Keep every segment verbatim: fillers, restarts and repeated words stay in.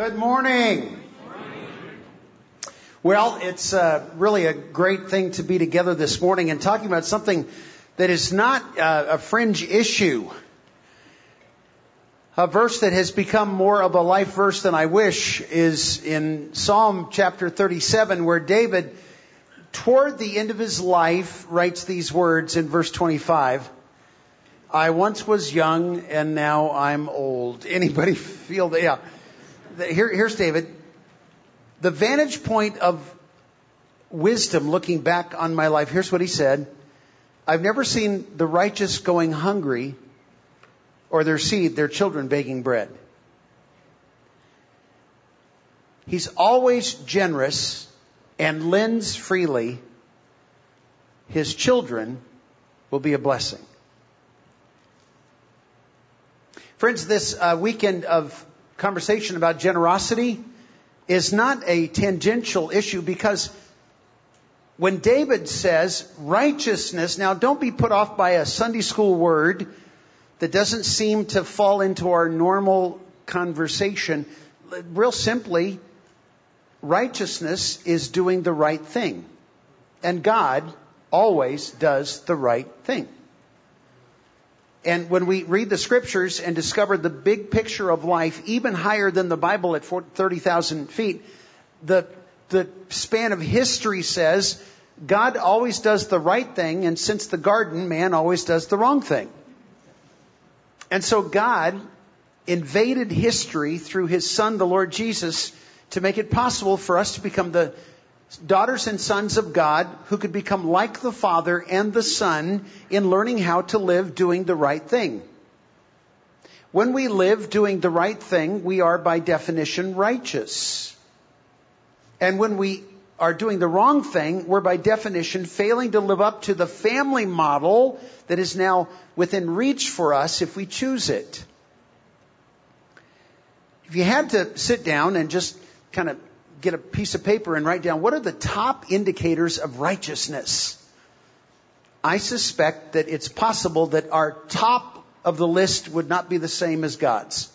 Good morning. Well, it's uh, really a great thing to be together this morning and talking about something that is not uh, a fringe issue. A verse that has become more of a life verse than I wish is in Psalm chapter thirty-seven, where David, toward the end of his life, writes these words in verse twenty-five. I once was young and now I'm old. Anybody feel that? Yeah. Here, here's David. The vantage point of wisdom looking back on my life. Here's what he said. I've never seen the righteous going hungry or their seed, their children begging bread. He's always generous and lends freely. His children will be a blessing. Friends, this uh, weekend of conversation about generosity is not a tangential issue, because when David says righteousness, now don't be put off by a Sunday school word that doesn't seem to fall into our normal conversation. Real simply, righteousness is doing the right thing. And God always does the right thing. And when we read the scriptures and discover the big picture of life, even higher than the Bible at thirty thousand feet, the, the span of history says God always does the right thing. And since the garden, man always does the wrong thing. And so God invaded history through his son, the Lord Jesus, to make it possible for us to become the daughters and sons of God who could become like the Father and the Son in learning how to live doing the right thing. When we live doing the right thing, we are by definition righteous. And when we are doing the wrong thing, we're by definition failing to live up to the family model that is now within reach for us if we choose it. If you had to sit down and just kind of get a piece of paper and write down, what are the top indicators of righteousness? I suspect that it's possible that our top of the list would not be the same as God's.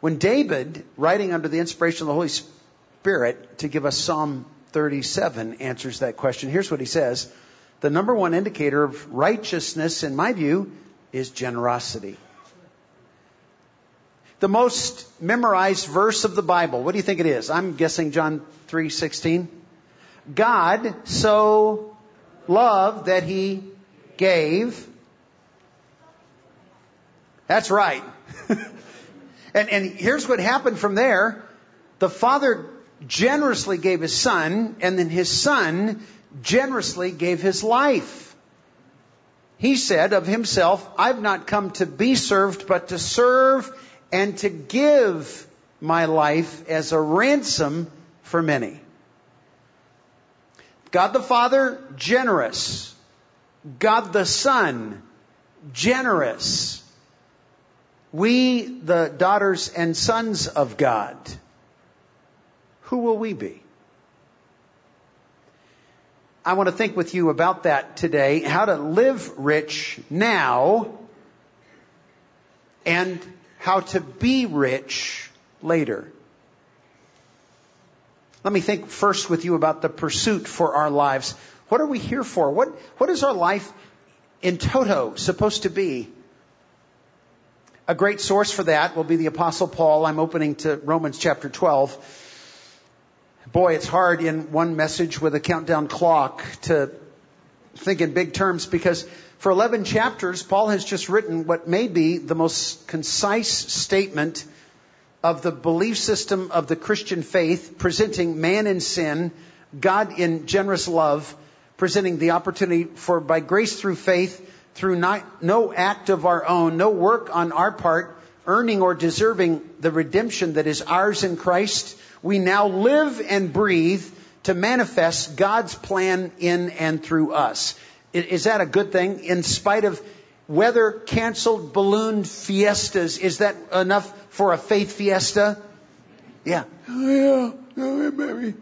When David, writing under the inspiration of the Holy Spirit to give us Psalm thirty-seven, answers that question, here's what he says. The number one indicator of righteousness, in my view, is generosity. The most memorized verse of the Bible. What do you think it is? I'm guessing John three sixteen. God so loved that he gave. That's right. and, and here's what happened from there. The Father generously gave his Son, and then his Son generously gave his life. He said of himself, I've not come to be served, but to serve and to give my life as a ransom for many. God the Father, generous. God the Son, generous. We, the daughters and sons of God, who will we be? I want to think with you about that today, how to live rich now and how to be rich later. Let me think first with you about the pursuit for our lives. What are we here for? What, what is our life in toto supposed to be? A great source for that will be the Apostle Paul. I'm opening to Romans chapter twelve. Boy, it's hard in one message with a countdown clock to think in big terms, because for eleven chapters, Paul has just written what may be the most concise statement of the belief system of the Christian faith, presenting man in sin, God in generous love, presenting the opportunity for by grace through faith, through not, no act of our own, no work on our part, earning or deserving the redemption that is ours in Christ. We now live and breathe to manifest God's plan in and through us. Is that a good thing? In spite of weather canceled balloon fiestas, is that enough for a faith fiesta? Yeah. Oh, yeah. Oh, yeah, baby.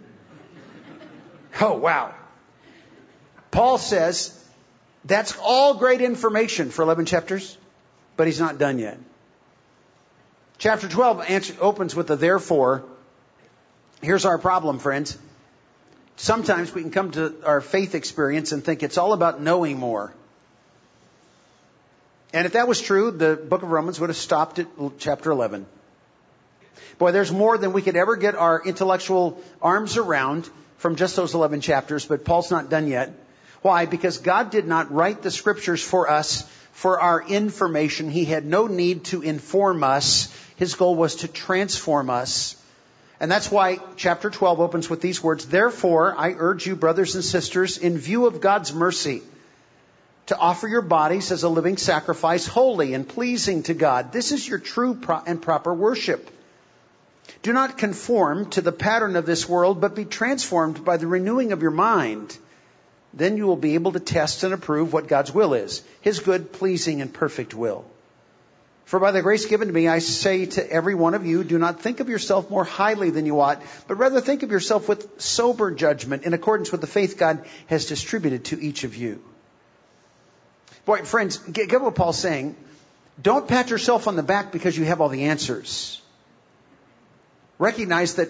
Oh, wow. Paul says that's all great information for eleven chapters, but he's not done yet. Chapter twelve answer, opens with a therefore. Here's our problem, friends. Sometimes we can come to our faith experience and think it's all about knowing more. And if that was true, the book of Romans would have stopped at chapter eleven. Boy, there's more than we could ever get our intellectual arms around from just those eleven chapters, but Paul's not done yet. Why? Because God did not write the scriptures for us for our information. He had no need to inform us. His goal was to transform us. And that's why chapter twelve opens with these words, "Therefore, I urge you, brothers and sisters, in view of God's mercy, to offer your bodies as a living sacrifice, holy and pleasing to God. This is your true and proper worship. Do not conform to the pattern of this world, but be transformed by the renewing of your mind. Then you will be able to test and approve what God's will is, His good, pleasing, and perfect will. For by the grace given to me, I say to every one of you, do not think of yourself more highly than you ought, but rather think of yourself with sober judgment in accordance with the faith God has distributed to each of you." Boy, friends, get, get what Paul's saying. Don't pat yourself on the back because you have all the answers. Recognize that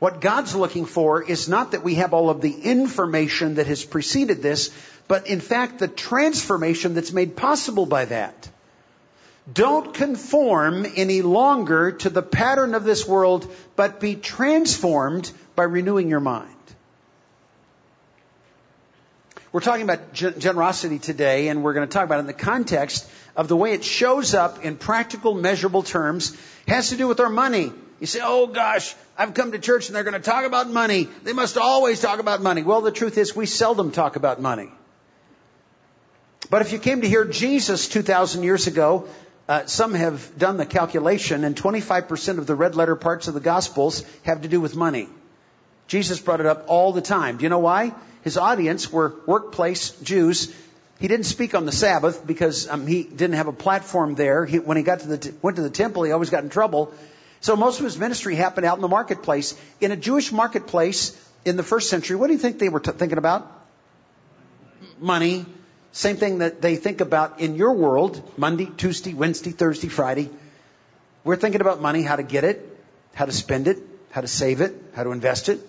what God's looking for is not that we have all of the information that has preceded this, but in fact the transformation that's made possible by that. Don't conform any longer to the pattern of this world, but be transformed by renewing your mind. We're talking about generosity today, and we're going to talk about it in the context of the way it shows up in practical, measurable terms. It has to do with our money. You say, oh gosh, I've come to church and they're going to talk about money. They must always talk about money. Well, the truth is we seldom talk about money. But if you came to hear Jesus two thousand years ago, uh, some have done the calculation, and twenty-five percent of the red letter parts of the Gospels have to do with money. Jesus brought it up all the time. Do you know why? His audience were workplace Jews. He didn't speak on the Sabbath because um, he didn't have a platform there. He, when he got to the t- went to the temple, he always got in trouble. So most of his ministry happened out in the marketplace. In a Jewish marketplace in the first century, what do you think they were t- thinking about? Money. Same thing that they think about in your world, Monday, Tuesday, Wednesday, Thursday, Friday. We're thinking about money, how to get it, how to spend it, how to save it, how to invest it.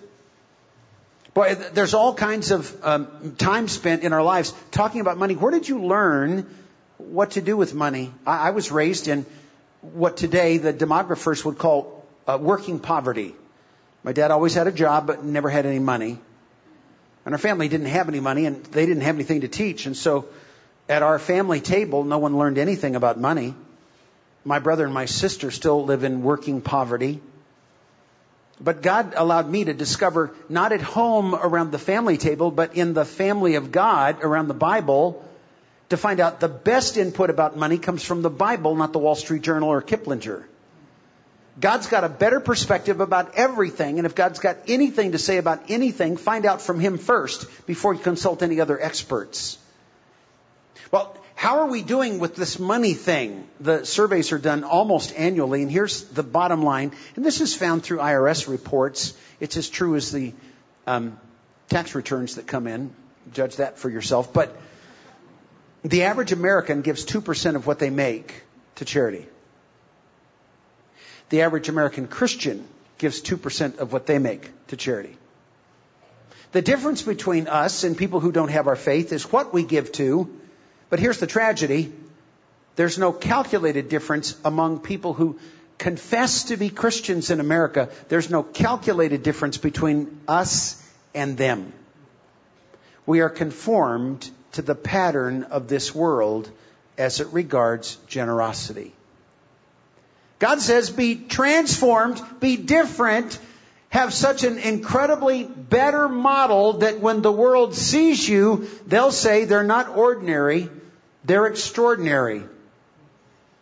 Boy, there's all kinds of um, time spent in our lives talking about money. Where did you learn what to do with money? I, I was raised in what today the demographers would call uh, working poverty. My dad always had a job but never had any money. And our family didn't have any money, and they didn't have anything to teach. And so at our family table, no one learned anything about money. My brother and my sister still live in working poverty. But God allowed me to discover, not at home around the family table, but in the family of God around the Bible, to find out the best input about money comes from the Bible, not the Wall Street Journal or Kiplinger. God's got a better perspective about everything, and if God's got anything to say about anything, find out from Him first before you consult any other experts. Well, how are we doing with this money thing? The surveys are done almost annually, and here's the bottom line. And this is found through I R S reports. It's as true as the um, tax returns that come in. Judge that for yourself. But the average American gives two percent of what they make to charity. The average American Christian gives two percent of what they make to charity. The difference between us and people who don't have our faith is what we give to. But here's the tragedy. There's no calculated difference among people who confess to be Christians in America. There's no calculated difference between us and them. We are conformed to the pattern of this world as it regards generosity. God says, be transformed, be different, have such an incredibly better model that when the world sees you, they'll say they're not ordinary, they're extraordinary.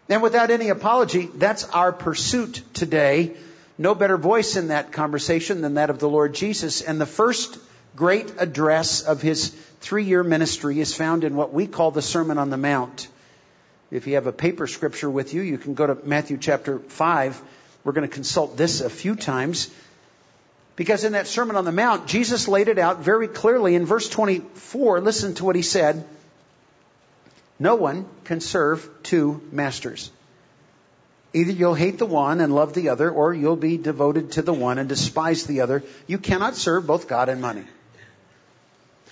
And without any apology, that's our pursuit today. No better voice in that conversation than that of the Lord Jesus. And the first great address of His three-year ministry is found in what we call the Sermon on the Mount. If you have a paper scripture with you, you can go to Matthew chapter five. We're going to consult this a few times. Because in that Sermon on the Mount, Jesus laid it out very clearly in verse twenty-four. Listen to what He said. No one can serve two masters. Either you'll hate the one and love the other, or you'll be devoted to the one and despise the other. You cannot serve both God and money.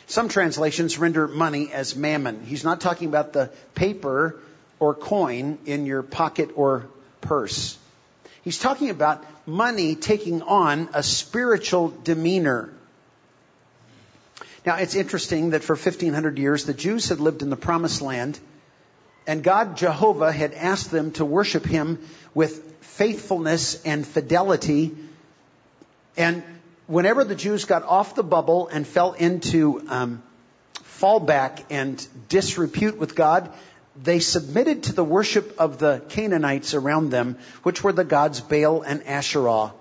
Some translations render money as mammon. He's not talking about the paper or coin in your pocket or purse. He's talking about money taking on a spiritual demeanor. Now, it's interesting that for fifteen hundred years, the Jews had lived in the Promised Land, and God, Jehovah, had asked them to worship him with faithfulness and fidelity. And whenever the Jews got off the bubble and fell into um, fallback and disrepute with God, they submitted to the worship of the Canaanites around them, which were the gods Baal and Asherah.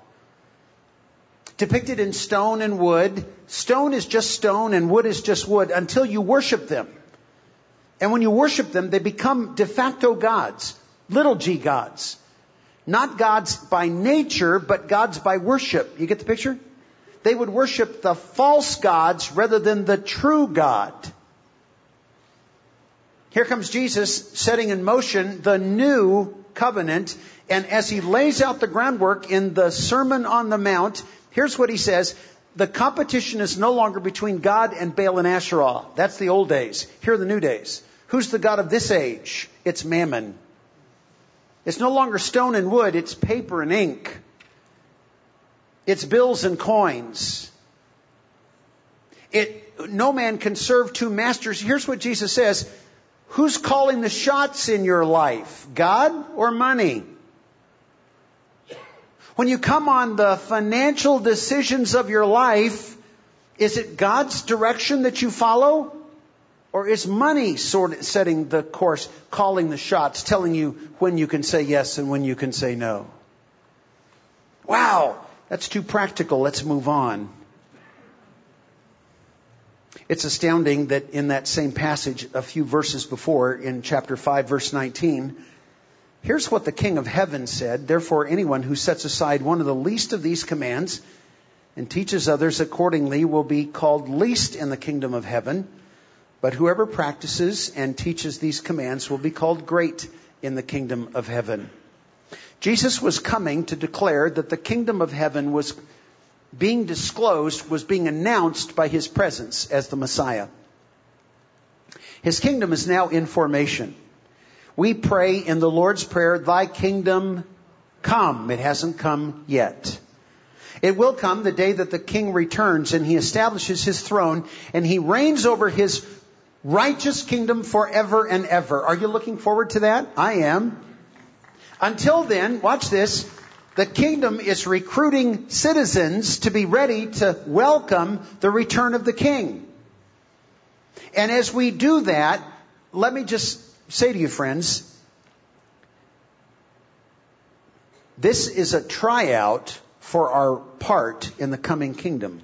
Depicted in stone and wood. Stone is just stone and wood is just wood until you worship them. And when you worship them, they become de facto gods, little g gods. Not gods by nature, but gods by worship. You get the picture? They would worship the false gods rather than the true God. Here comes Jesus setting in motion the new covenant. And as he lays out the groundwork in the Sermon on the Mount, here's what he says. The competition is no longer between God and Baal and Asherah. That's the old days. Here are the new days. Who's the God of this age? It's Mammon. It's no longer stone and wood. It's paper and ink. It's bills and coins. It, no man can serve two masters. Here's what Jesus says. Who's calling the shots in your life? God or money? When you come on the financial decisions of your life, is it God's direction that you follow? Or is money sort of setting the course, calling the shots, telling you when you can say yes and when you can say no? Wow, that's too practical. Let's move on. It's astounding that in that same passage, a few verses before, in chapter five, verse nineteen, here's what the King of Heaven said. Therefore, anyone who sets aside one of the least of these commands and teaches others accordingly will be called least in the kingdom of heaven. But whoever practices and teaches these commands will be called great in the kingdom of heaven. Jesus was coming to declare that the kingdom of heaven was being disclosed, was being announced by his presence as the Messiah. His kingdom is now in formation. We pray in the Lord's Prayer, thy kingdom come. It hasn't come yet. It will come the day that the king returns and he establishes his throne and he reigns over his righteous kingdom forever and ever. Are you looking forward to that? I am. Until then, watch this. The kingdom is recruiting citizens to be ready to welcome the return of the king. And as we do that, let me just say to you, friends, this is a tryout for our part in the coming kingdom.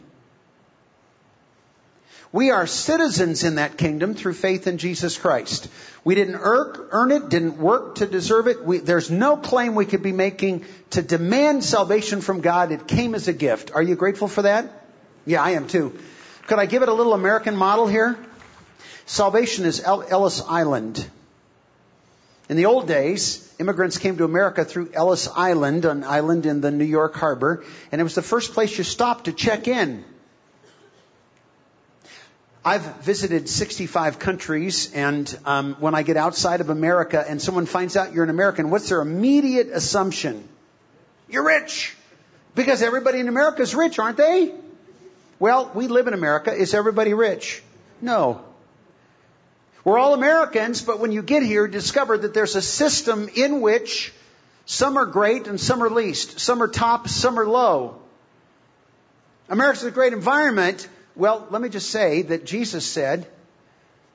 We are citizens in that kingdom through faith in Jesus Christ. We didn't earn it, didn't work to deserve it. We, there's no claim we could be making to demand salvation from God. It came as a gift. Are you grateful for that? Yeah, I am too. Could I give it a little American model here? Salvation is Ellis Island. In the old days, immigrants came to America through Ellis Island, an island in the New York harbor, and it was the first place you stopped to check in. I've visited sixty-five countries, and um, when I get outside of America and someone finds out you're an American, what's their immediate assumption? You're rich, because everybody in America is rich, aren't they? Well, we live in America. Is everybody rich? No. We're all Americans, but when you get here, discover that there's a system in which some are great and some are least. Some are top, some are low. America's a great environment. Well, let me just say that Jesus said,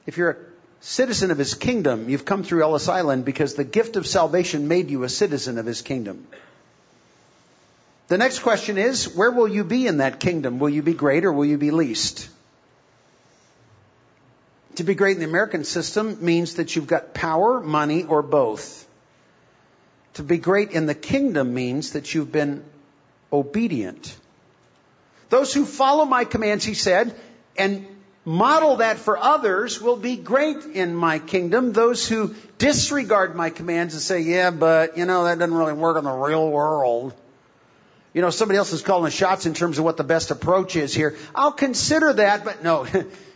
if you're a citizen of his kingdom, you've come through Ellis Island because the gift of salvation made you a citizen of his kingdom. The next question is, where will you be in that kingdom? Will you be great or will you be least? To be great in the American system means that you've got power, money, or both. To be great in the kingdom means that you've been obedient. Those who follow my commands, he said, and model that for others will be great in my kingdom. Those who disregard my commands and say, yeah, but, you know, that doesn't really work in the real world. You know, somebody else is calling the shots in terms of what the best approach is here. I'll consider that, but no.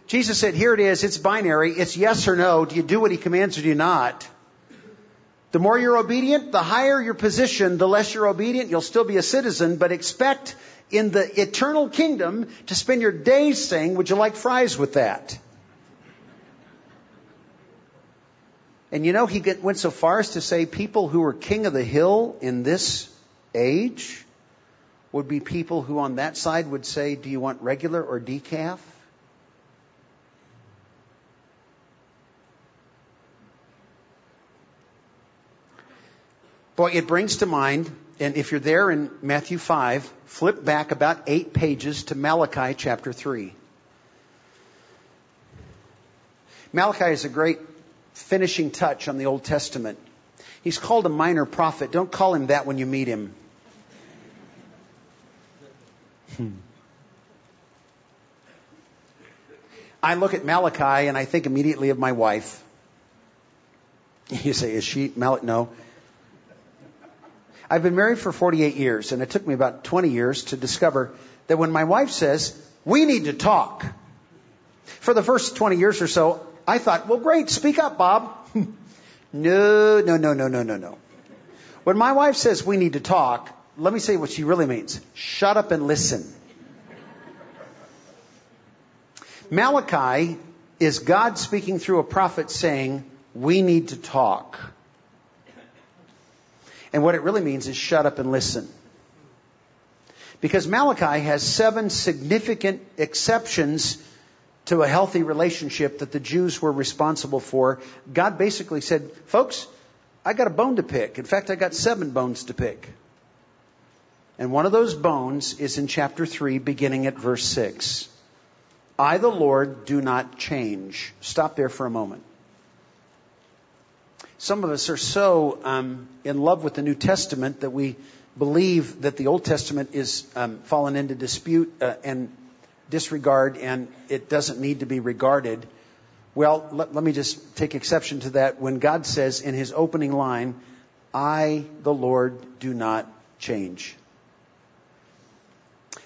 Jesus said, here it is. It's binary. It's yes or no. Do you do what he commands or do you not? The more you're obedient, the higher your position. The less you're obedient, you'll still be a citizen, but expect in the eternal kingdom to spend your days saying, would you like fries with that? And you know, he went so far as to say people who were king of the hill in this age would be people who on that side would say, do you want regular or decaf? Boy, it brings to mind, and if you're there in Matthew five, flip back about eight pages to Malachi chapter three. Malachi is a great finishing touch on the Old Testament. He's called a minor prophet. Don't call him that when you meet him. Hmm. I look at Malachi and I think immediately of my wife. You say, is she Malachi? No. I've been married for forty-eight years, and it took me about twenty years to discover that when my wife says, we need to talk. For the first twenty years or so, I thought, well, great, speak up, Bob. No, no, no, no, no, no, no. When my wife says, we need to talk, let me say what she really means. Shut up and listen. Malachi is God speaking through a prophet saying, we need to talk. And what it really means is shut up and listen. Because Malachi has seven significant exceptions to a healthy relationship that the Jews were responsible for. God basically said, folks, I got a bone to pick. In fact, I got seven bones to pick. And one of those bones is in chapter three, beginning at verse six. I, the Lord, do not change. Stop there for a moment. Some of us are so um, in love with the New Testament that we believe that the Old Testament is um, fallen into dispute uh, and disregard, and it doesn't need to be regarded. Well, let, let me just take exception to that when God says in his opening line, I, the Lord, do not change.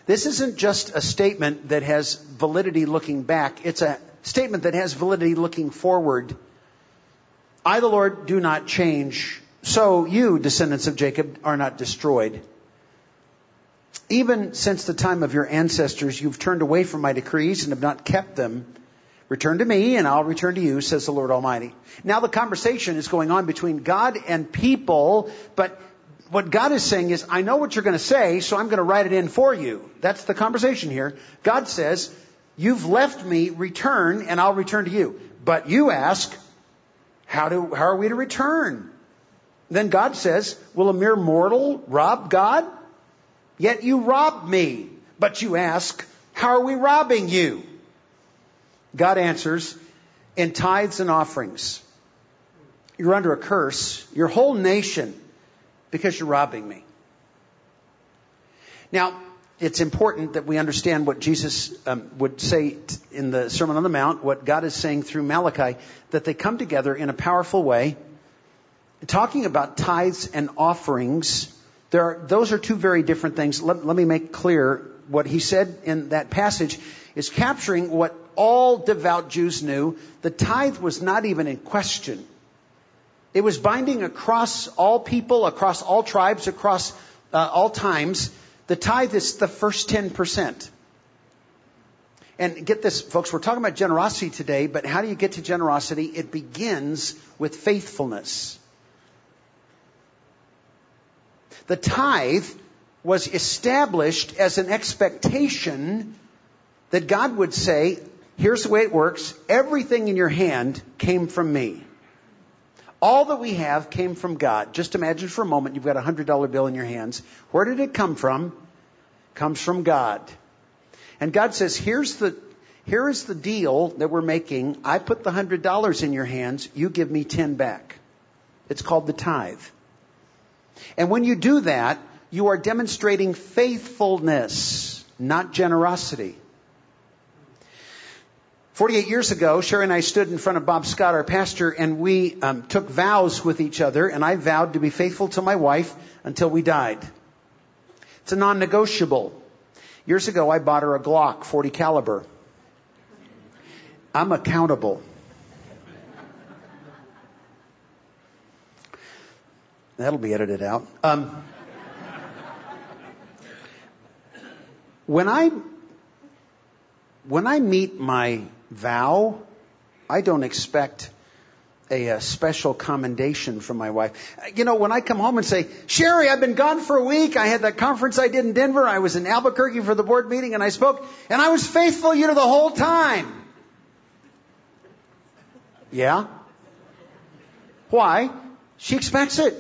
This isn't just a statement that has validity looking back. It's a statement that has validity looking forward. I, the Lord, do not change, so you, descendants of Jacob, are not destroyed. Even since the time of your ancestors, you've turned away from my decrees and have not kept them. Return to me, and I'll return to you, says the Lord Almighty. Now the conversation is going on between God and people, but what God is saying is, I know what you're going to say, so I'm going to write it in for you. That's the conversation here. God says, you've left me, return, and I'll return to you. But you ask, How do how are we to return? Then God says, will a mere mortal rob God? Yet you rob me. But you ask, how are we robbing you? God answers, in tithes and offerings. You're under a curse, your whole nation, because you're robbing me. Now, it's important that we understand what Jesus um, would say t- in the Sermon on the Mount, what God is saying through Malachi, that they come together in a powerful way. Talking about tithes and offerings, there are, those are two very different things. Let, let me make clear what he said in that passage is capturing what all devout Jews knew. The tithe was not even in question. It was binding across all people, across all tribes, across uh, all times. The tithe is the first ten percent. And get this, folks, we're talking about generosity today, but how do you get to generosity? It begins with faithfulness. The tithe was established as an expectation that God would say, here's the way it works. Everything in your hand came from me. All that we have came from God. Just imagine for a moment you've got a one hundred dollar bill in your hands. Where did it come from? It comes from God. And God says, here's the, here is the deal that we're making. I put the one hundred dollars in your hands. You give me ten back. It's called the tithe. And when you do that, you are demonstrating faithfulness, not generosity. forty-eight years ago, Cheri and I stood in front of Bob Scott, our pastor, and we um, took vows with each other, and I vowed to be faithful to my wife until we died. It's a non-negotiable. Years ago, I bought her a Glock forty caliber. I'm accountable. That'll be edited out. Um, when I when I meet my vow, I don't expect a, a special commendation from my wife. You know, when I come home and say, Cheri, I've been gone for a week. I had that conference I did in Denver. I was in Albuquerque for the board meeting, and I spoke, and I was faithful to you the whole time. Yeah? Why? She expects it.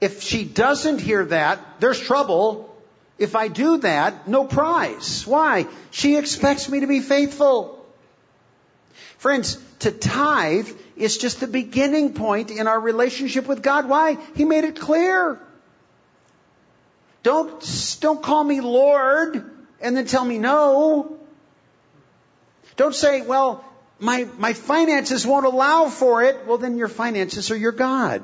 If she doesn't hear that, there's trouble. If I do that, no prize. Why? She expects me to be faithful. Friends, to tithe is just the beginning point in our relationship with God. Why? He made it clear. Don't, don't call me Lord and then tell me no. Don't say, well, My, my finances won't allow for it. Well, then your finances are your God.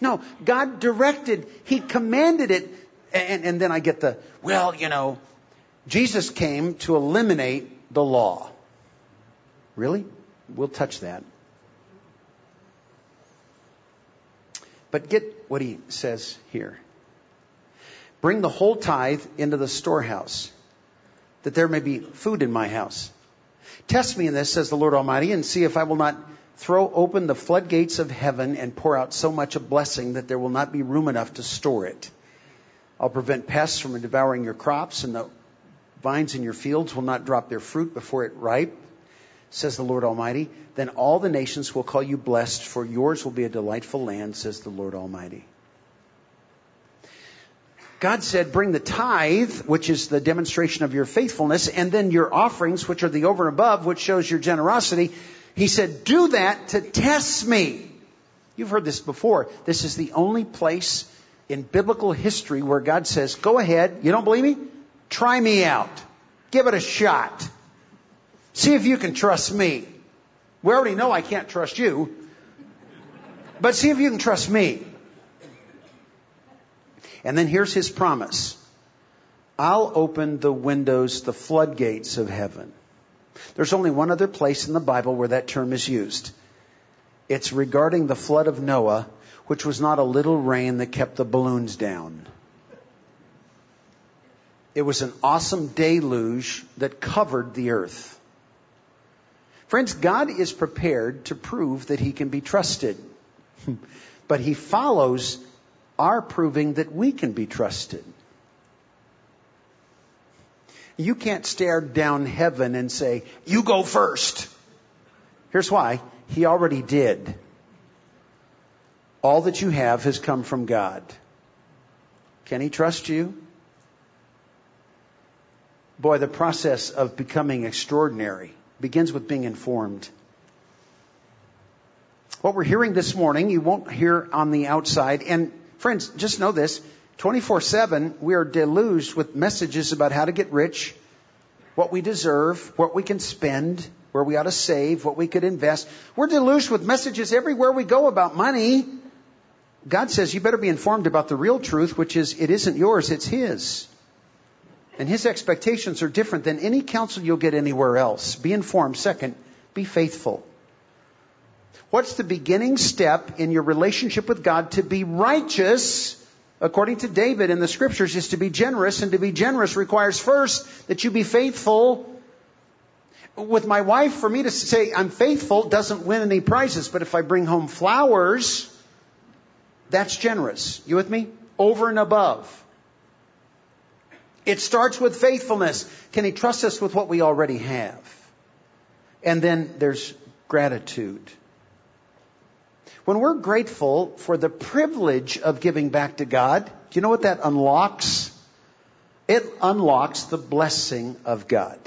No, God directed. He commanded it. And, and then I get the, well, you know, Jesus came to eliminate the law. Really? We'll touch that. But get what he says here. Bring the whole tithe into the storehouse, that there may be food in my house. Test me in this, says the Lord Almighty, and see if I will not throw open the floodgates of heaven and pour out so much a blessing that there will not be room enough to store it. I'll prevent pests from devouring your crops, and the vines in your fields will not drop their fruit before it ripe, says the Lord Almighty. Then all the nations will call you blessed, for yours will be a delightful land, says the Lord Almighty. God said, bring the tithe, which is the demonstration of your faithfulness, and then your offerings, which are the over and above, which shows your generosity. He said, do that to test me. You've heard this before. This is the only place in biblical history where God says, go ahead. You don't believe me? Try me out. Give it a shot. See if you can trust me. We already know I can't trust you, but see if you can trust me. And then here's his promise. I'll open the windows, the floodgates of heaven. There's only one other place in the Bible where that term is used. It's regarding the flood of Noah, which was not a little rain that kept the balloons down. It was an awesome deluge that covered the earth. Friends, God is prepared to prove that he can be trusted. But he follows are proving that we can be trusted. You can't stare down heaven and say, you go first. Here's why. He already did. All that you have has come from God. Can he trust you? Boy, the process of becoming extraordinary begins with being informed. What we're hearing this morning, you won't hear on the outside. And friends, just know this, twenty-four seven, we are deluged with messages about how to get rich, what we deserve, what we can spend, where we ought to save, what we could invest. We're deluged with messages everywhere we go about money. God says you better be informed about the real truth, which is it isn't yours, it's his. And his expectations are different than any counsel you'll get anywhere else. Be informed. Second, be faithful. What's the beginning step in your relationship with God to be righteous? According to David in the scriptures, is to be generous, and to be generous requires first that you be faithful. With my wife, for me to say I'm faithful doesn't win any prizes, but if I bring home flowers, that's generous. You with me? Over and above. It starts with faithfulness. Can he trust us with what we already have? And then there's gratitude. When we're grateful for the privilege of giving back to God, do you know what that unlocks? It unlocks the blessing of God.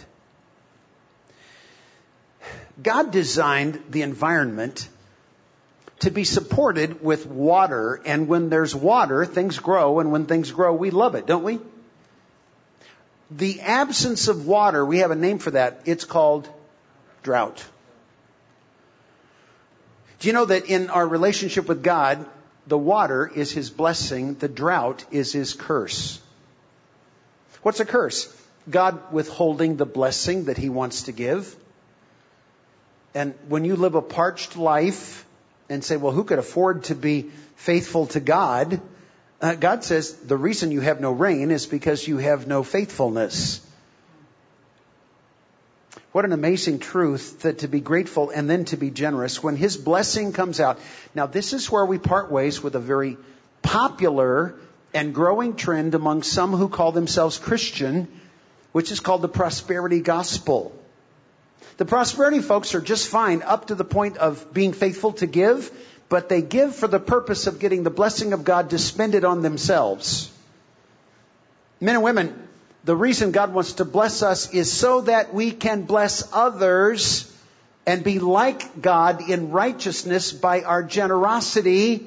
God designed the environment to be supported with water. And when there's water, things grow. And when things grow, we love it, don't we? the absence of water, we have a name for that. It's called drought. Do you know that in our relationship with God, the water is His blessing, the drought is His curse? What's a curse? God withholding the blessing that He wants to give. And when you live a parched life and say, well, who could afford to be faithful to God? Uh, God says the reason you have no rain is because you have no faithfulness. What an amazing truth, that to be grateful and then to be generous when His blessing comes out. Now, this is where we part ways with a very popular and growing trend among some who call themselves Christian, which is called the prosperity gospel. The prosperity folks are just fine up to the point of being faithful to give, but they give for the purpose of getting the blessing of God to spend it on themselves. Men and women, the reason God wants to bless us is so that we can bless others and be like God in righteousness by our generosity.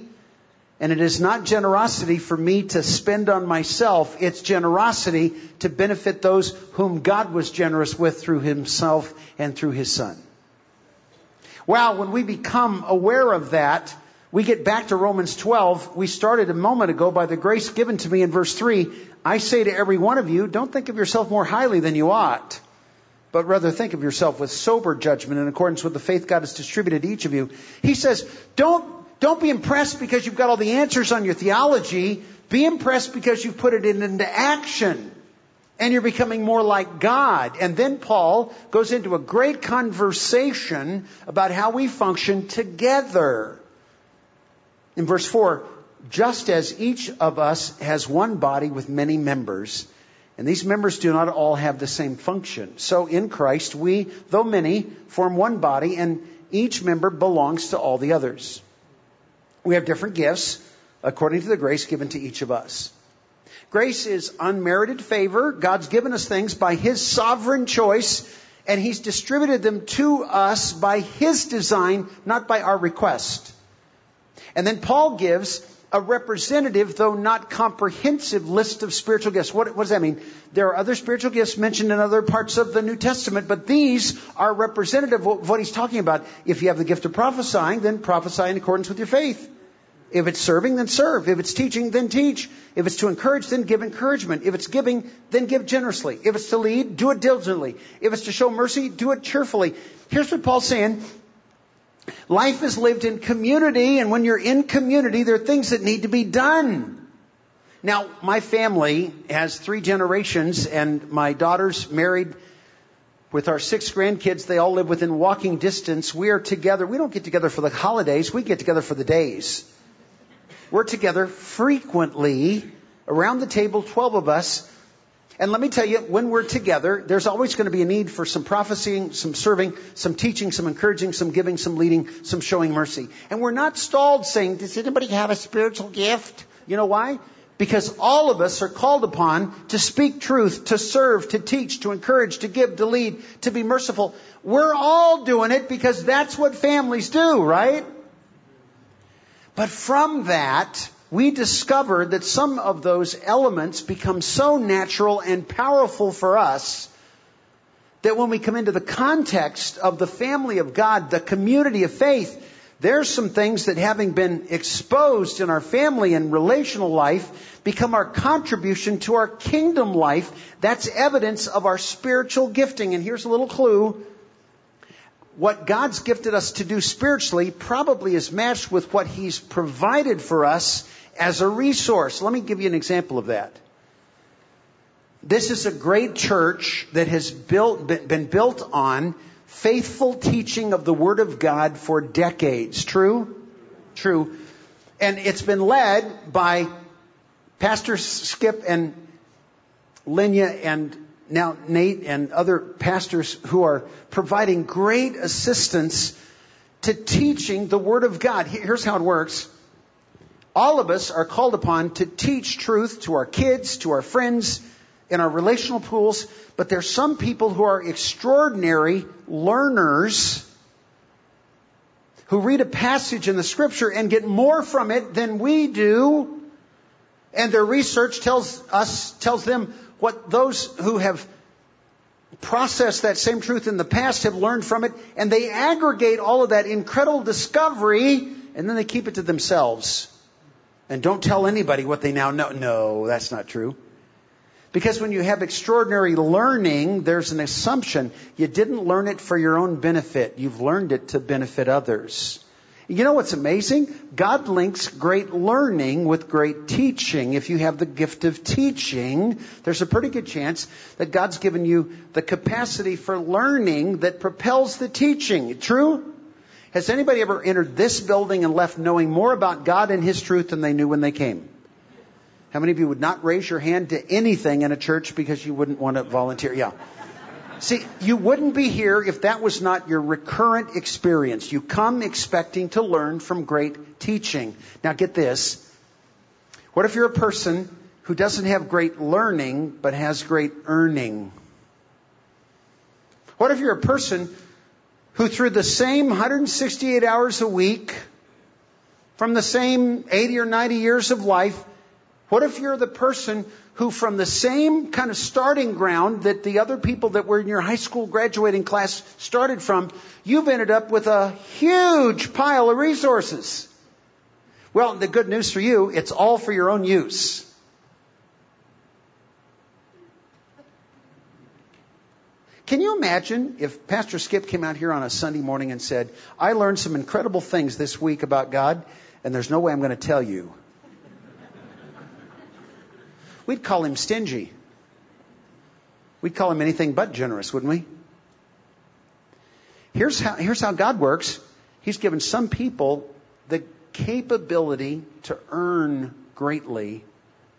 And it is not generosity for me to spend on myself. It's generosity to benefit those whom God was generous with through Himself and through His Son. Wow, when we become aware of that, we get back to Romans twelve. We started a moment ago by the grace given to me in verse three. I say to every one of you, don't think of yourself more highly than you ought, but rather think of yourself with sober judgment in accordance with the faith God has distributed to each of you. He says, don't Don't be impressed because you've got all the answers on your theology. Be impressed because you've put it into action and you're becoming more like God. And then Paul goes into a great conversation about how we function together. In verse four, just as each of us has one body with many members, and these members do not all have the same function. So in Christ, we, though many, form one body, and each member belongs to all the others. We have different gifts according to the grace given to each of us. Grace is unmerited favor. God's given us things by His sovereign choice, and He's distributed them to us by His design, not by our request. And then Paul gives a representative, though not comprehensive, list of spiritual gifts. What, what does that mean? There are other spiritual gifts mentioned in other parts of the New Testament, but these are representative of what he's talking about. If you have the gift of prophesying, then prophesy in accordance with your faith. If it's serving, then serve. If it's teaching, then teach. If it's to encourage, then give encouragement. If it's giving, then give generously. If it's to lead, do it diligently. If it's to show mercy, do it cheerfully. Here's what Paul's saying. Life is lived in community, and when you're in community, there are things that need to be done. Now, my family has three generations, and my daughter's married with our six grandkids. They all live within walking distance. We are together. We don't get together for the holidays. We get together for the days. We're together frequently, around the table, twelve of us. And let me tell you, when we're together, there's always going to be a need for some prophesying, some serving, some teaching, some encouraging, some giving, some leading, some showing mercy. And we're not stalled saying, does anybody have a spiritual gift? You know why? Because all of us are called upon to speak truth, to serve, to teach, to encourage, to give, to lead, to be merciful. We're all doing it because that's what families do, right? But from that, we discovered that some of those elements become so natural and powerful for us that when we come into the context of the family of God, the community of faith, there's some things that, having been exposed in our family and relational life, become our contribution to our kingdom life. That's evidence of our spiritual gifting. And here's a little clue. What God's gifted us to do spiritually probably is matched with what He's provided for us as a resource. Let me give you an example of that. This is a great church that has built, been built on faithful teaching of the Word of God for decades. True? True. And it's been led by Pastor Skip and Linya and now Nate and other pastors who are providing great assistance to teaching the Word of God. Here's how it works. All of us are called upon to teach truth to our kids, to our friends, in our relational pools. But there's some people who are extraordinary learners who read a passage in the Scripture and get more from it than we do. And their research tells us, tells them what those who have processed that same truth in the past have learned from it, and they aggregate all of that incredible discovery, and then they keep it to themselves and don't tell anybody what they now know. No, that's not true. Because when you have extraordinary learning, there's an assumption. You didn't learn it for your own benefit. You've learned it to benefit others. You know what's amazing? God links great learning with great teaching. If you have the gift of teaching, there's a pretty good chance that God's given you the capacity for learning that propels the teaching. True? Has anybody ever entered this building and left knowing more about God and His truth than they knew when they came? How many of you would not raise your hand to anything in a church because you wouldn't want to volunteer? Yeah. See, you wouldn't be here if that was not your recurrent experience. You come expecting to learn from great teaching. Now get this. What if you're a person who doesn't have great learning but has great earning? What if you're a person who through the same one hundred sixty-eight hours a week, from the same eighty or ninety years of life, what if you're the person who from the same kind of starting ground that the other people that were in your high school graduating class started from, you've ended up with a huge pile of resources? Well, the good news for you, it's all for your own use. Can you imagine if Pastor Skip came out here on a Sunday morning and said, I learned some incredible things this week about God, and there's no way I'm going to tell you. We'd call him stingy. We'd call him anything but generous, wouldn't we? Here's how, here's how God works. He's given some people the capability to earn greatly.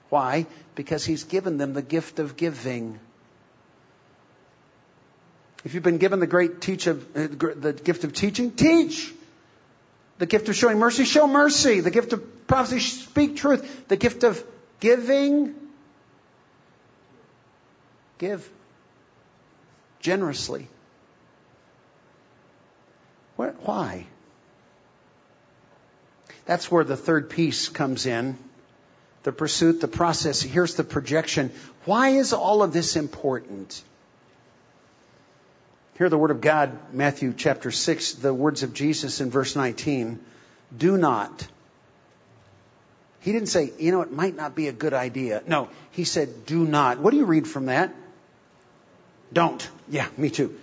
Why? Because He's given them the gift of giving. If you've been given the great teach of, uh, the gift of teaching, teach. The gift of showing mercy, show mercy. The gift of prophecy, speak truth. The gift of giving, give generously. Why? That's where the third piece comes in. The pursuit, the process. Here's the projection. Why is all of this important? Hear the word of God, Matthew chapter six, the words of Jesus in verse nineteen. Do not. He didn't say, you know, it might not be a good idea. No, He said, do not. What do you read from that? Don't. Yeah, me too.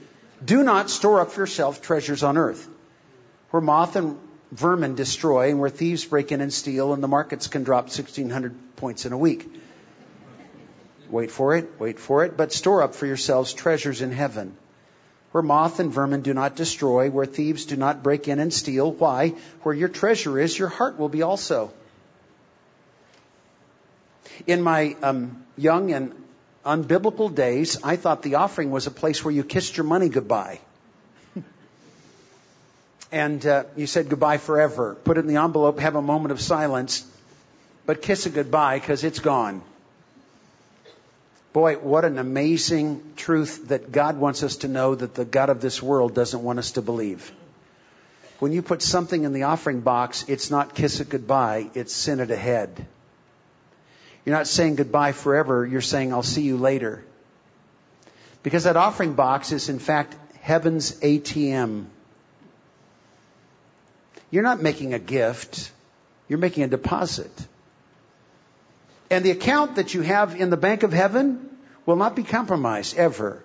Do not store up for yourself treasures on earth, where moth and vermin destroy, and where thieves break in and steal, and the markets can drop sixteen hundred points in a week. Wait for it, wait for it. But store up for yourselves treasures in heaven, where moth and vermin do not destroy, where thieves do not break in and steal. Why? Where your treasure is, your heart will be also. In my um, young and unbiblical days, I thought the offering was a place where you kissed your money goodbye. and uh, you said goodbye forever. Put it in the envelope, have a moment of silence, but kiss it goodbye because it's gone. Boy, what an amazing truth that God wants us to know that the God of this world doesn't want us to believe. When you put something in the offering box, it's not kiss it goodbye, it's send it ahead. You're not saying goodbye forever. You're saying, I'll see you later. Because that offering box is, in fact, heaven's A T M. You're not making a gift. You're making a deposit. And the account that you have in the bank of heaven will not be compromised ever.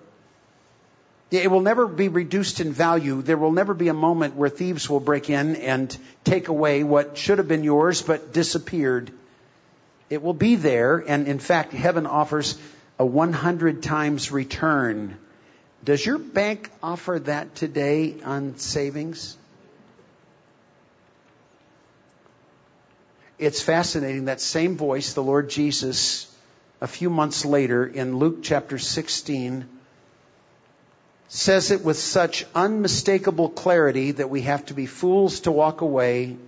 It will never be reduced in value. There will never be a moment where thieves will break in and take away what should have been yours but disappeared. It will be there, and in fact, heaven offers a one hundred times return. Does your bank offer that today on savings? It's fascinating, that same voice, the Lord Jesus, a few months later in Luke chapter sixteen, says it with such unmistakable clarity that we have to be fools to walk away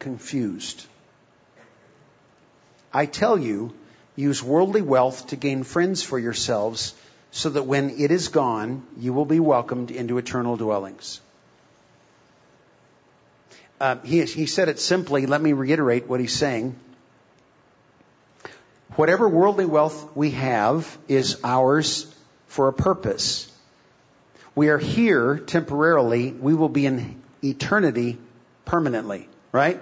confused. I tell you, use worldly wealth to gain friends for yourselves, so that when it is gone, you will be welcomed into eternal dwellings. Uh, he, he said it simply. Let me reiterate what he's saying. Whatever worldly wealth we have is ours for a purpose. We are here temporarily. We will be in eternity permanently, right?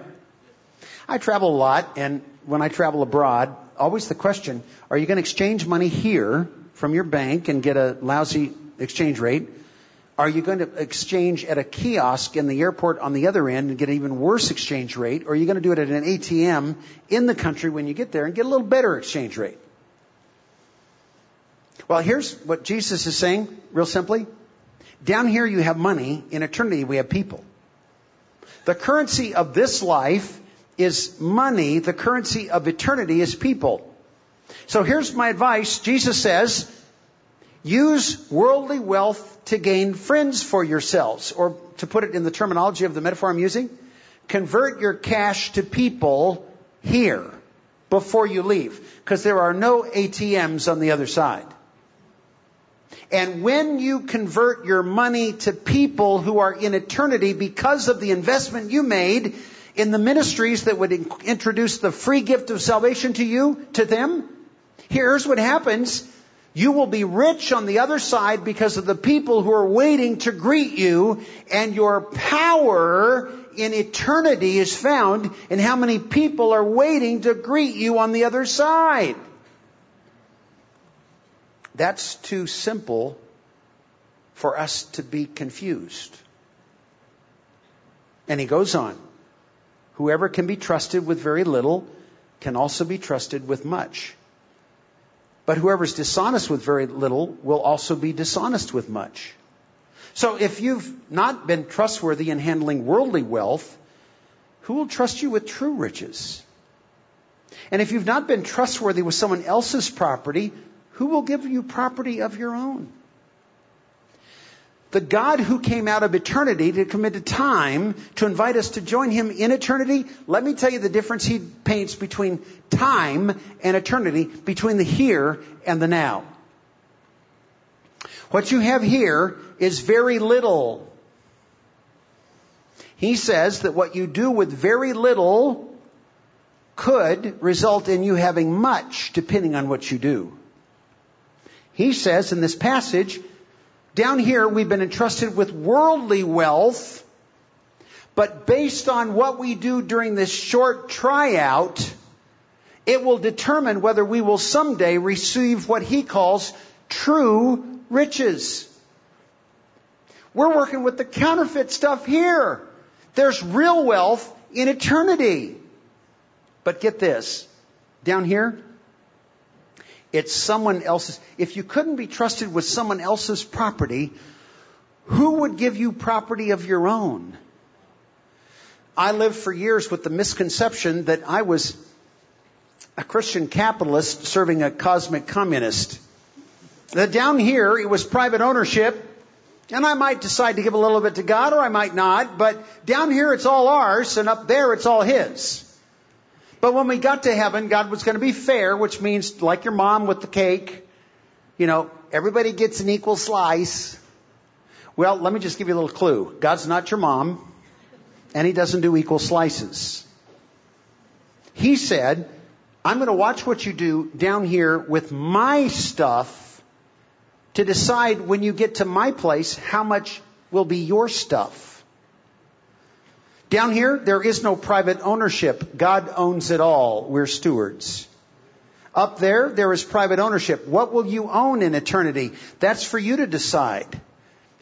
I travel a lot, and when I travel abroad, always the question, are you going to exchange money here from your bank and get a lousy exchange rate? Are you going to exchange at a kiosk in the airport on the other end and get an even worse exchange rate? Or are you going to do it at an A T M in the country when you get there and get a little better exchange rate? Well, here's what Jesus is saying, real simply. Down here you have money. In eternity we have people. The currency of this life is money. The currency of eternity is people. So here's my advice. Jesus says, use worldly wealth to gain friends for yourselves, or to put it in the terminology of the metaphor I'm using, convert your cash to people here before you leave, because there are no A T Ms on the other side. And when you convert your money to people who are in eternity because of the investment you made in the ministries that would in- introduce the free gift of salvation to you, to them, here's what happens. You will be rich on the other side because of the people who are waiting to greet you, and your power in eternity is found in how many people are waiting to greet you on the other side. That's too simple for us to be confused. And he goes on. Whoever can be trusted with very little can also be trusted with much. But whoever's dishonest with very little will also be dishonest with much. So if you've not been trustworthy in handling worldly wealth, who will trust you with true riches? And if you've not been trustworthy with someone else's property, who will give you property of your own? The God who came out of eternity to commit to time to invite us to join him in eternity, let me tell you the difference he paints between time and eternity, between the here and the now. What you have here is very little. He says that what you do with very little could result in you having much, depending on what you do. He says in this passage, down here, we've been entrusted with worldly wealth, but based on what we do during this short tryout, it will determine whether we will someday receive what he calls true riches. We're working with the counterfeit stuff here. There's real wealth in eternity. But get this, down here, it's someone else's. If you couldn't be trusted with someone else's property, who would give you property of your own? I lived for years with the misconception that I was a Christian capitalist serving a cosmic communist. That down here, it was private ownership, and I might decide to give a little bit to God, or I might not, but down here it's all ours, and up there it's all his. But when we got to heaven, God was going to be fair, which means like your mom with the cake, you know, everybody gets an equal slice. Well, let me just give you a little clue. God's not your mom, and he doesn't do equal slices. He said, I'm going to watch what you do down here with my stuff to decide when you get to my place how much will be your stuff. Down here, there is no private ownership. God owns it all. We're stewards. Up there, there is private ownership. What will you own in eternity? That's for you to decide.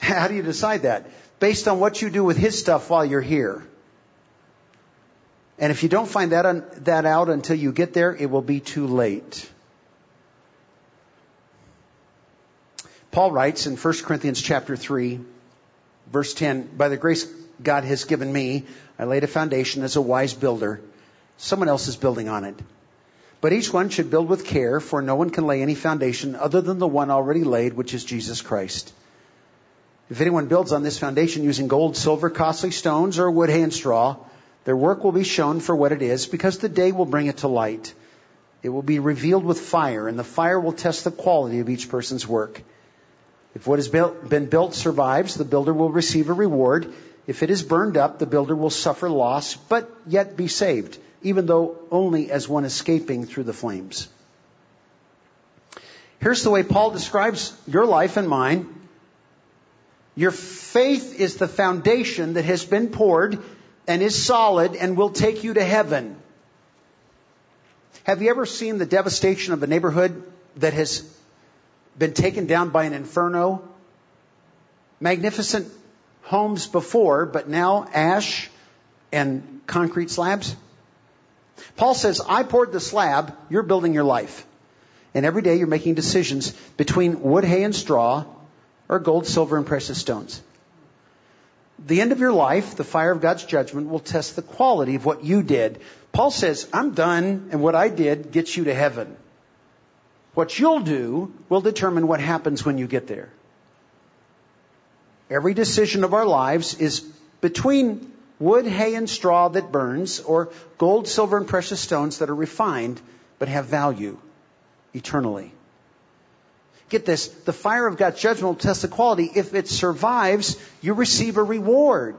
How do you decide that? Based on what you do with his stuff while you're here. And if you don't find that, un- that out until you get there, it will be too late. Paul writes in First Corinthians chapter three, verse ten, by the grace God has given me, I laid a foundation as a wise builder. Someone else is building on it. But each one should build with care, for no one can lay any foundation other than the one already laid, which is Jesus Christ. If anyone builds on this foundation using gold, silver, costly stones, or wood, hay, and straw, their work will be shown for what it is, because the day will bring it to light. It will be revealed with fire, and the fire will test the quality of each person's work. If what has been built survives, the builder will receive a reward. If it is burned up, the builder will suffer loss, but yet be saved, even though only as one escaping through the flames. Here's the way Paul describes your life and mine. Your faith is the foundation that has been poured and is solid and will take you to heaven. Have you ever seen the devastation of a neighborhood that has been taken down by an inferno? Magnificent homes before, but now ash and concrete slabs. Paul says, I poured the slab, you're building your life. And every day you're making decisions between wood, hay, and straw, or gold, silver, and precious stones. The end of your life, the fire of God's judgment, will test the quality of what you did. Paul says, I'm done, and what I did gets you to heaven. What you'll do will determine what happens when you get there. Every decision of our lives is between wood, hay, and straw that burns, or gold, silver, and precious stones that are refined but have value eternally. Get this, the fire of God's judgment will test the quality. If it survives, you receive a reward.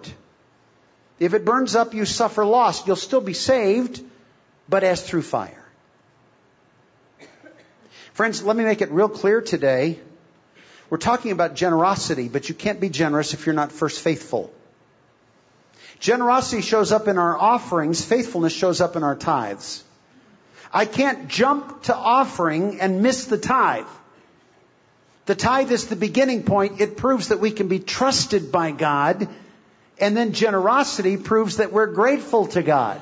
If it burns up, you suffer loss. You'll still be saved, but as through fire. Friends, let me make it real clear today. We're talking about generosity, but you can't be generous if you're not first faithful. Generosity shows up in our offerings. Faithfulness shows up in our tithes. I can't jump to offering and miss the tithe. The tithe is the beginning point. It proves that we can be trusted by God. And then generosity proves that we're grateful to God.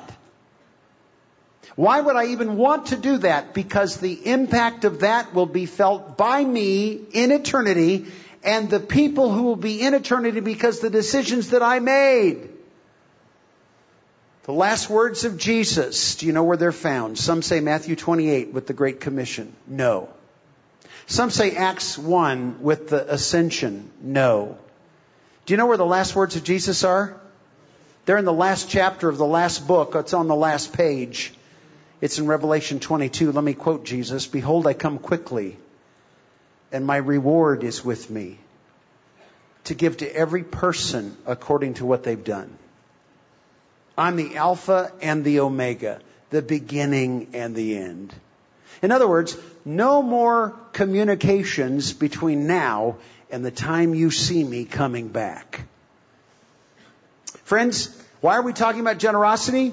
Why would I even want to do that? Because the impact of that will be felt by me in eternity and the people who will be in eternity because of the decisions that I made. The last words of Jesus, do you know where they're found? Some say Matthew twenty-eight with the Great Commission. No. Some say Acts one with the ascension. No. Do you know where the last words of Jesus are? They're in the last chapter of the last book. It's on the last page. It's in Revelation twenty-two. Let me quote Jesus. Behold, I come quickly, and my reward is with me to give to every person according to what they've done. I'm the Alpha and the Omega, the beginning and the end. In other words, no more communications between now and the time you see me coming back. Friends, why are we talking about generosity?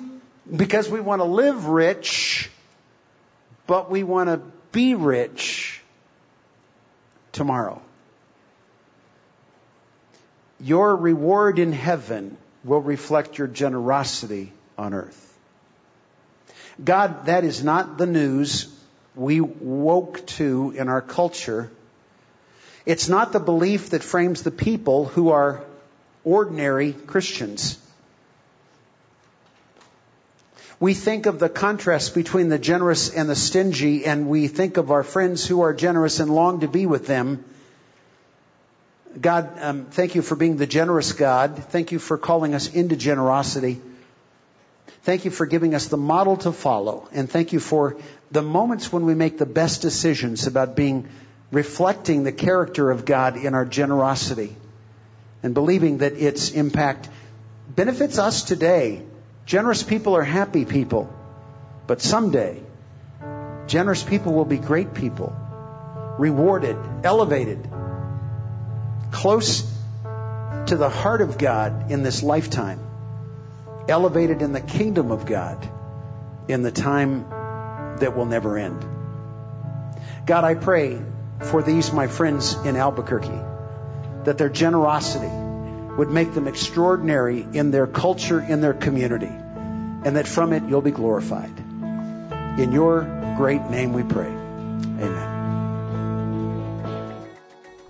Because we want to live rich, but we want to be rich tomorrow. Your reward in heaven will reflect your generosity on earth. God, that is not the news we woke to in our culture. It's not the belief that frames the people who are ordinary Christians. We think of the contrast between the generous and the stingy, and we think of our friends who are generous and long to be with them. God, um, thank you for being the generous God. Thank you for calling us into generosity. Thank you for giving us the model to follow. And thank you for the moments when we make the best decisions about being reflecting the character of God in our generosity and believing that its impact benefits us today. Generous people are happy people. But someday, generous people will be great people, rewarded, elevated, close to the heart of God in this lifetime, elevated in the kingdom of God in the time that will never end. God, I pray for these, my friends in Albuquerque, that their generosity would make them extraordinary in their culture, in their community, and that from it you'll be glorified. In your great name we pray. Amen.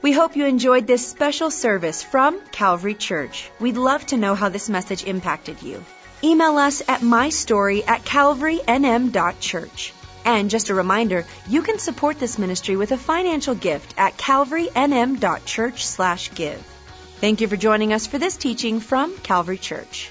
We hope you enjoyed this special service from Calvary Church. We'd love to know how this message impacted you. Email us at my story at calvary n m dot church. And just a reminder, you can support this ministry with a financial gift at calvary n m dot church slash give. Thank you for joining us for this teaching from Calvary Church.